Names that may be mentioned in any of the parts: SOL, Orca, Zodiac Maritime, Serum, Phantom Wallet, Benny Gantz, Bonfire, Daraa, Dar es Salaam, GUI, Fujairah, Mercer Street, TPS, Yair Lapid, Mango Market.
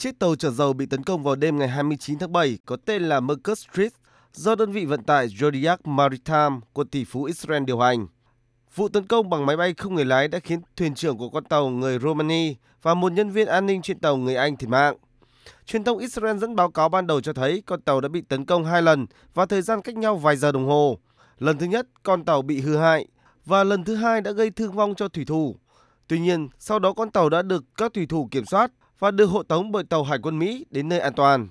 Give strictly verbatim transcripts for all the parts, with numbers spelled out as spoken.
Chiếc tàu chở dầu bị tấn công vào đêm ngày hai mươi chín tháng bảy có tên là Mercer Street do đơn vị vận tải Zodiac Maritime của tỷ phú Israel điều hành. Vụ tấn công bằng máy bay không người lái đã khiến thuyền trưởng của con tàu người Romania và một nhân viên an ninh trên tàu người Anh thiệt mạng. Truyền thông Israel dẫn báo cáo ban đầu cho thấy con tàu đã bị tấn công hai lần và thời gian cách nhau vài giờ đồng hồ. Lần thứ nhất, con tàu bị hư hại và lần thứ hai đã gây thương vong cho thủy thủ. Tuy nhiên, sau đó con tàu đã được các thủy thủ kiểm soát và được hộ tống bởi tàu Hải quân Mỹ đến nơi an toàn.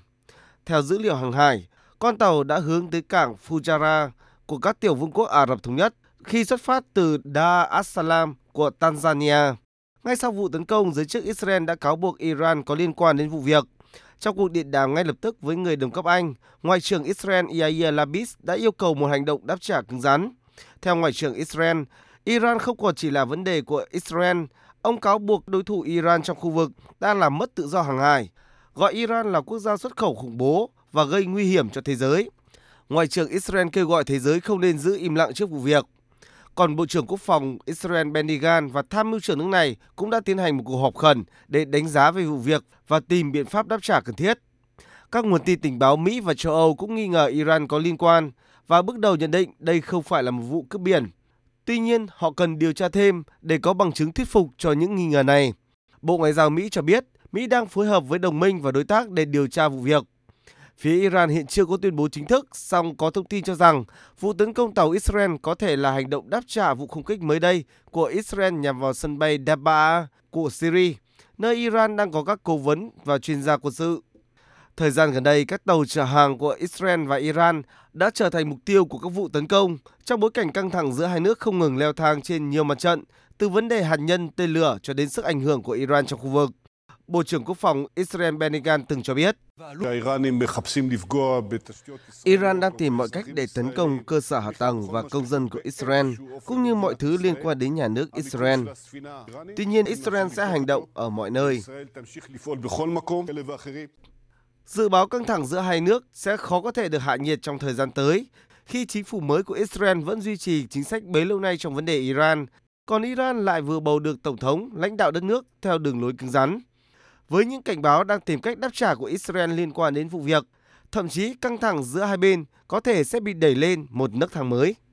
Theo dữ liệu hàng hải, con tàu đã hướng tới cảng Fujairah của các tiểu vương quốc Ả Rập Thống Nhất khi xuất phát từ Dar es Salaam của Tanzania. Ngay sau vụ tấn công, giới chức Israel đã cáo buộc Iran có liên quan đến vụ việc. Trong cuộc điện đàm ngay lập tức với người đồng cấp Anh, Ngoại trưởng Israel Yair Lapid đã yêu cầu một hành động đáp trả cứng rắn. Theo Ngoại trưởng Israel, Iran không còn chỉ là vấn đề của Israel. Ông cáo buộc đối thủ Iran trong khu vực đang làm mất tự do hàng hải, gọi Iran là quốc gia xuất khẩu khủng bố và gây nguy hiểm cho thế giới. Ngoại trưởng Israel kêu gọi thế giới không nên giữ im lặng trước vụ việc. Còn Bộ trưởng Quốc phòng Israel Benny Gantz và tham mưu trưởng nước này cũng đã tiến hành một cuộc họp khẩn để đánh giá về vụ việc và tìm biện pháp đáp trả cần thiết. Các nguồn tin tình báo Mỹ và châu Âu cũng nghi ngờ Iran có liên quan và bước đầu nhận định đây không phải là một vụ cướp biển. Tuy nhiên, họ cần điều tra thêm để có bằng chứng thuyết phục cho những nghi ngờ này. Bộ Ngoại giao Mỹ cho biết Mỹ đang phối hợp với đồng minh và đối tác để điều tra vụ việc. Phía Iran hiện chưa có tuyên bố chính thức, song có thông tin cho rằng vụ tấn công tàu Israel có thể là hành động đáp trả vụ không kích mới đây của Israel nhằm vào sân bay Daraa của Syria, nơi Iran đang có các cố vấn và chuyên gia quân sự. Thời gian gần đây, các tàu chở hàng của Israel và Iran đã trở thành mục tiêu của các vụ tấn công trong bối cảnh căng thẳng giữa hai nước không ngừng leo thang trên nhiều mặt trận, từ vấn đề hạt nhân, tên lửa cho đến sức ảnh hưởng của Iran trong khu vực. Bộ trưởng Quốc phòng Israel Benny Gantz từng cho biết, Iran đang tìm mọi cách để tấn công cơ sở hạ tầng và công dân của Israel, cũng như mọi thứ liên quan đến nhà nước Israel. Tuy nhiên, Israel sẽ hành động ở mọi nơi. Dự báo căng thẳng giữa hai nước sẽ khó có thể được hạ nhiệt trong thời gian tới, khi chính phủ mới của Israel vẫn duy trì chính sách bấy lâu nay trong vấn đề Iran, còn Iran lại vừa bầu được tổng thống lãnh đạo đất nước theo đường lối cứng rắn. Với những cảnh báo đang tìm cách đáp trả của Israel liên quan đến vụ việc, thậm chí căng thẳng giữa hai bên có thể sẽ bị đẩy lên một nấc thang mới.